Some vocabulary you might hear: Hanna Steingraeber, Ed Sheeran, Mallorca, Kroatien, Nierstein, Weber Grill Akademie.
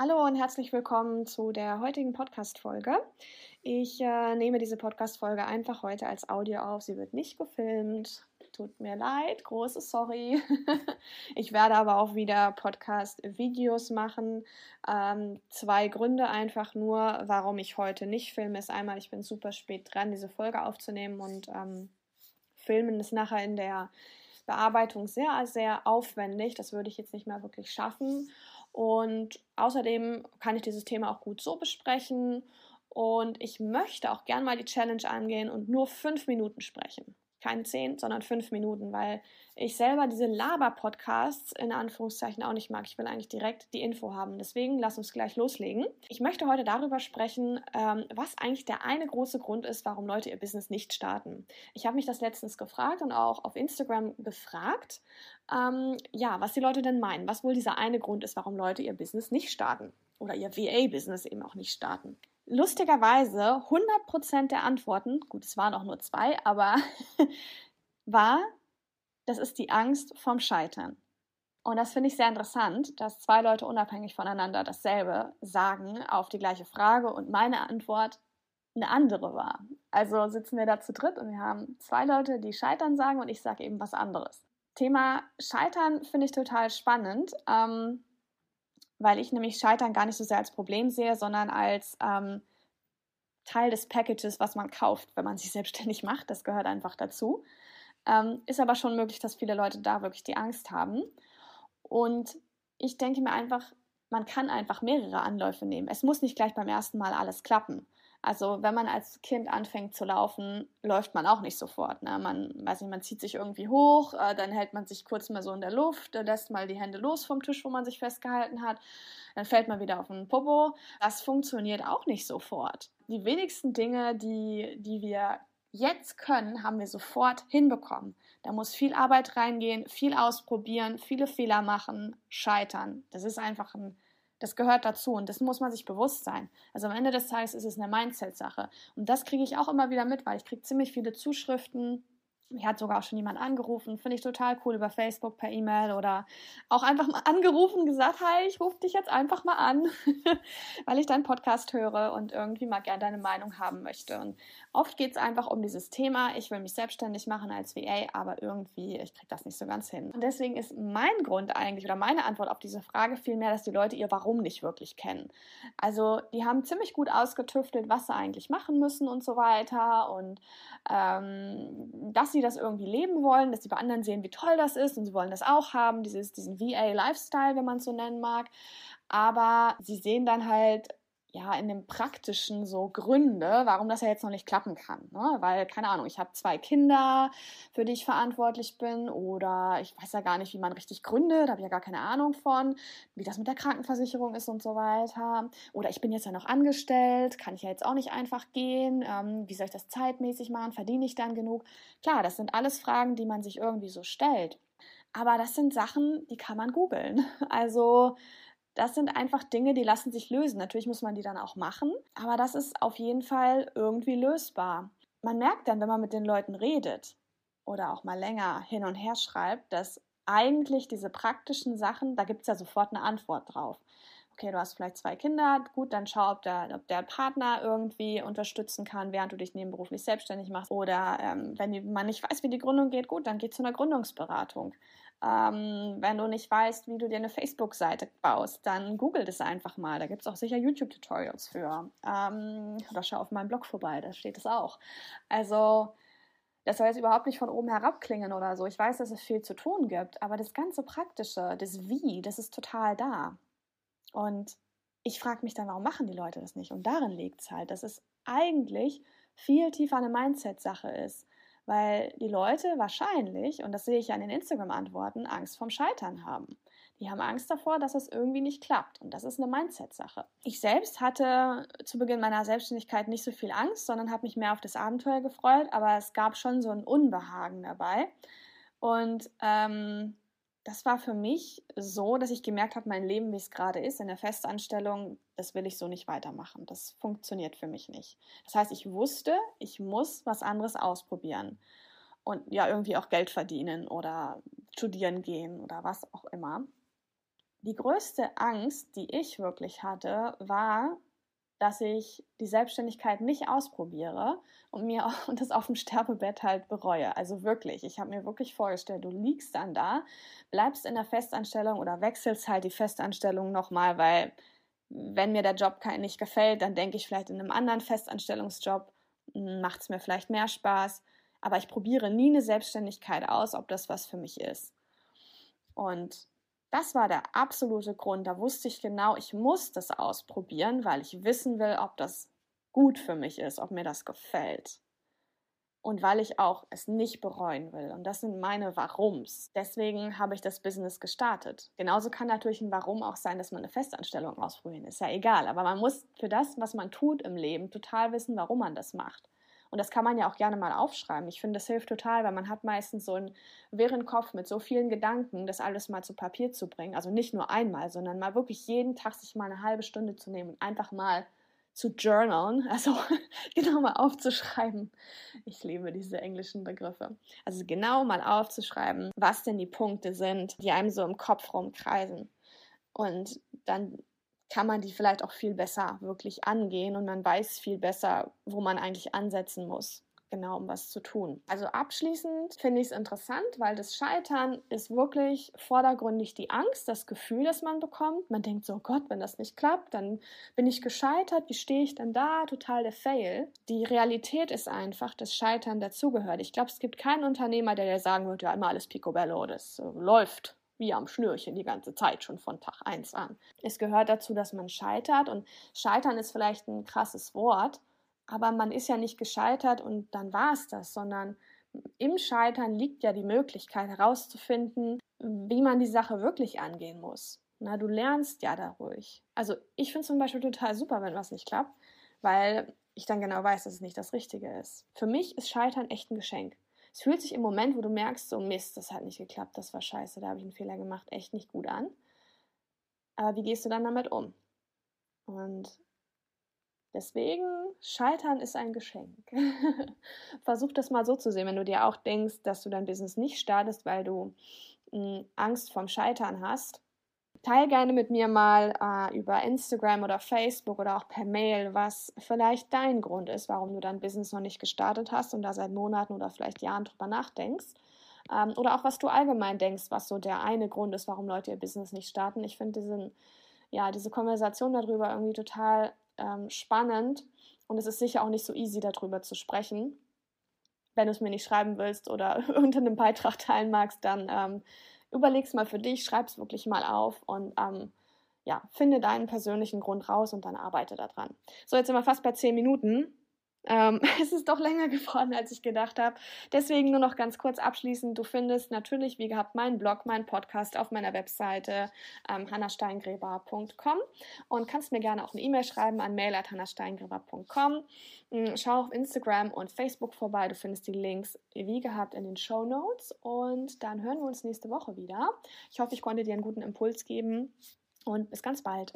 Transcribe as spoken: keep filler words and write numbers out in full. Hallo und herzlich willkommen zu der heutigen Podcast-Folge. Ich äh, nehme diese Podcast-Folge einfach heute als Audio auf. Sie wird nicht gefilmt. Tut mir leid, große Sorry. Ich werde aber auch wieder Podcast-Videos machen. Ähm, zwei Gründe einfach nur, warum ich heute nicht filme, ist einmal, ich bin super spät dran, diese Folge aufzunehmen und ähm, filmen ist nachher in der Bearbeitung sehr, sehr aufwendig. Das würde ich jetzt nicht mehr wirklich schaffen. Und außerdem kann ich dieses Thema auch gut so besprechen und ich möchte auch gern mal die Challenge angehen und nur fünf Minuten sprechen. Keine zehn, sondern fünf Minuten, weil ich selber diese Laber-Podcasts in Anführungszeichen auch nicht mag. Ich will eigentlich direkt die Info haben. Deswegen lass uns gleich loslegen. Ich möchte heute darüber sprechen, was eigentlich der eine große Grund ist, warum Leute ihr Business nicht starten. Ich habe mich das letztens gefragt und auch auf Instagram gefragt, Ähm, ja, was die Leute denn meinen, was wohl dieser eine Grund ist, warum Leute ihr Business nicht starten oder ihr V A-Business eben auch nicht starten. Lustigerweise hundert Prozent der Antworten, gut, es waren auch nur zwei, aber war, das ist die Angst vorm Scheitern. Und das finde ich sehr interessant, dass zwei Leute unabhängig voneinander dasselbe sagen auf die gleiche Frage und meine Antwort eine andere war. Also sitzen wir da zu dritt und wir haben zwei Leute, die Scheitern sagen und ich sage eben was anderes. Thema Scheitern finde ich total spannend, ähm, weil ich nämlich Scheitern gar nicht so sehr als Problem sehe, sondern als ähm, Teil des Packages, was man kauft, wenn man sich selbstständig macht. Das gehört einfach dazu. Ähm, ist aber schon möglich, dass viele Leute da wirklich die Angst haben. Und ich denke mir einfach, man kann einfach mehrere Anläufe nehmen. Es muss nicht gleich beim ersten Mal alles klappen. Also wenn man als Kind anfängt zu laufen, läuft man auch nicht sofort. Ne? Man, weiß nicht, man zieht sich irgendwie hoch, äh, dann hält man sich kurz mal so in der Luft, äh, lässt mal die Hände los vom Tisch, wo man sich festgehalten hat, dann fällt man wieder auf den Popo. Das funktioniert auch nicht sofort. Die wenigsten Dinge, die, die wir jetzt können, haben wir sofort hinbekommen. Da muss viel Arbeit reingehen, viel ausprobieren, viele Fehler machen, scheitern. Das ist einfach ein Das gehört dazu und das muss man sich bewusst sein. Also am Ende des Tages ist es eine Mindset-Sache. Und das kriege ich auch immer wieder mit, weil ich kriege ziemlich viele Zuschriften. Mich hat sogar auch schon jemand angerufen. Finde ich total cool, über Facebook, per E-Mail oder auch einfach mal angerufen, gesagt, hi, ich rufe dich jetzt einfach mal an, weil ich deinen Podcast höre und irgendwie mal gerne deine Meinung haben möchte. Und oft geht es einfach um dieses Thema, ich will mich selbstständig machen als V A, aber irgendwie, ich kriege das nicht so ganz hin. Und deswegen ist mein Grund eigentlich oder meine Antwort auf diese Frage vielmehr, dass die Leute ihr Warum nicht wirklich kennen. Also die haben ziemlich gut ausgetüftelt, was sie eigentlich machen müssen und so weiter und ähm, dass sie das irgendwie leben wollen, dass die bei anderen sehen, wie toll das ist und sie wollen das auch haben, dieses, diesen V A-Lifestyle, wenn man es so nennen mag, aber sie sehen dann halt ja in dem Praktischen so Gründe, warum das ja jetzt noch nicht klappen kann, ne? Weil, keine Ahnung, ich habe zwei Kinder, für die ich verantwortlich bin oder ich weiß ja gar nicht, wie man richtig gründet, habe ich ja gar keine Ahnung von, wie das mit der Krankenversicherung ist und so weiter oder ich bin jetzt ja noch angestellt, kann ich ja jetzt auch nicht einfach gehen, ähm, wie soll ich das zeitmäßig machen, verdiene ich dann genug? Klar, das sind alles Fragen, die man sich irgendwie so stellt, aber das sind Sachen, die kann man googeln, also das sind einfach Dinge, die lassen sich lösen. Natürlich muss man die dann auch machen, aber das ist auf jeden Fall irgendwie lösbar. Man merkt dann, wenn man mit den Leuten redet oder auch mal länger hin und her schreibt, dass eigentlich diese praktischen Sachen, da gibt es ja sofort eine Antwort drauf. Okay, du hast vielleicht zwei Kinder, gut, dann schau, ob der, ob der Partner irgendwie unterstützen kann, während du dich nebenberuflich selbstständig machst. Oder ähm, wenn man nicht weiß, wie die Gründung geht, gut, dann geh zu einer Gründungsberatung. Ähm, wenn du nicht weißt, wie du dir eine Facebook-Seite baust, dann google das einfach mal. Da gibt es auch sicher YouTube-Tutorials für. Ähm, oder schau auf meinem Blog vorbei, da steht es auch. Also, das soll jetzt überhaupt nicht von oben herab klingen oder so. Ich weiß, dass es viel zu tun gibt, aber das ganze Praktische, das Wie, das ist total da. Und ich frage mich dann, warum machen die Leute das nicht? Und darin liegt es halt, dass es eigentlich viel tiefer eine Mindset-Sache ist, weil die Leute wahrscheinlich, und das sehe ich ja in den Instagram-Antworten, Angst vorm Scheitern haben. Die haben Angst davor, dass es irgendwie nicht klappt. Und das ist eine Mindset-Sache. Ich selbst hatte zu Beginn meiner Selbstständigkeit nicht so viel Angst, sondern habe mich mehr auf das Abenteuer gefreut, aber es gab schon so ein Unbehagen dabei. Und ähm, das war für mich so, dass ich gemerkt habe, mein Leben, wie es gerade ist, in der Festanstellung, das will ich so nicht weitermachen. Das funktioniert für mich nicht. Das heißt, ich wusste, ich muss was anderes ausprobieren und ja irgendwie auch Geld verdienen oder studieren gehen oder was auch immer. Die größte Angst, die ich wirklich hatte, war, dass ich die Selbstständigkeit nicht ausprobiere und mir auch, und das auf dem Sterbebett halt bereue. Also wirklich, ich habe mir wirklich vorgestellt, du liegst dann da, bleibst in der Festanstellung oder wechselst halt die Festanstellung nochmal, weil wenn mir der Job nicht gefällt, dann denke ich vielleicht in einem anderen Festanstellungsjob, macht es mir vielleicht mehr Spaß, aber ich probiere nie eine Selbstständigkeit aus, ob das was für mich ist. Und das war der absolute Grund, da wusste ich genau, ich muss das ausprobieren, weil ich wissen will, ob das gut für mich ist, ob mir das gefällt. Und weil ich auch es nicht bereuen will. Und das sind meine Warums. Deswegen habe ich das Business gestartet. Genauso kann natürlich ein Warum auch sein, dass man eine Festanstellung ausprobieren. Ist ja egal, aber man muss für das, was man tut im Leben, total wissen, warum man das macht. Und das kann man ja auch gerne mal aufschreiben. Ich finde, das hilft total, weil man hat meistens so einen wirren Kopf mit so vielen Gedanken, das alles mal zu Papier zu bringen. Also nicht nur einmal, sondern mal wirklich jeden Tag sich mal eine halbe Stunde zu nehmen und einfach mal zu journalen, also genau mal aufzuschreiben. Ich liebe diese englischen Begriffe. Also genau mal aufzuschreiben, was denn die Punkte sind, die einem so im Kopf rumkreisen. Und dann kann man die vielleicht auch viel besser wirklich angehen und man weiß viel besser, wo man eigentlich ansetzen muss, genau um was zu tun. Also abschließend finde ich es interessant, weil das Scheitern ist wirklich vordergründig die Angst, das Gefühl, das man bekommt. Man denkt so, oh Gott, wenn das nicht klappt, dann bin ich gescheitert, wie stehe ich denn da? Total der Fail. Die Realität ist einfach, dass Scheitern dazugehört. Ich glaube, es gibt keinen Unternehmer, der dir sagen wird, ja, immer alles picobello, das äh, läuft wie am Schnürchen die ganze Zeit, schon von Tag eins an. Es gehört dazu, dass man scheitert und scheitern ist vielleicht ein krasses Wort, aber man ist ja nicht gescheitert und dann war es das, sondern im Scheitern liegt ja die Möglichkeit herauszufinden, wie man die Sache wirklich angehen muss. Na, du lernst ja da ruhig. Also ich finde es zum Beispiel total super, wenn was nicht klappt, weil ich dann genau weiß, dass es nicht das Richtige ist. Für mich ist Scheitern echt ein Geschenk. Es fühlt sich im Moment, wo du merkst, so Mist, das hat nicht geklappt, das war scheiße, da habe ich einen Fehler gemacht, echt nicht gut an. Aber wie gehst du dann damit um? Und deswegen, Scheitern ist ein Geschenk. Versuch das mal so zu sehen, wenn du dir auch denkst, dass du dein Business nicht startest, weil du mh, Angst vorm Scheitern hast. Teil gerne mit mir mal äh, über Instagram oder Facebook oder auch per Mail, was vielleicht dein Grund ist, warum du dein Business noch nicht gestartet hast und da seit Monaten oder vielleicht Jahren drüber nachdenkst. Ähm, oder auch, was du allgemein denkst, was so der eine Grund ist, warum Leute ihr Business nicht starten. Ich finde diesen, ja, diese Konversation darüber irgendwie total ähm, spannend und es ist sicher auch nicht so easy, darüber zu sprechen. Wenn du es mir nicht schreiben willst oder unter einem Beitrag teilen magst, dann Ähm, Überleg's mal für dich, schreib's wirklich mal auf und ähm, ja, finde deinen persönlichen Grund raus und dann arbeite da dran. So, jetzt sind wir fast bei zehn Minuten. Ähm, es ist doch länger geworden, als ich gedacht habe. Deswegen nur noch ganz kurz abschließend. Du findest natürlich, wie gehabt, meinen Blog, meinen Podcast auf meiner Webseite ähm, hanna steingraeber punkt com und kannst mir gerne auch eine E-Mail schreiben an mail at hanna steingraeber punkt com. Schau auf Instagram und Facebook vorbei. Du findest die Links, wie gehabt, in den Shownotes und dann hören wir uns nächste Woche wieder. Ich hoffe, ich konnte dir einen guten Impuls geben und bis ganz bald.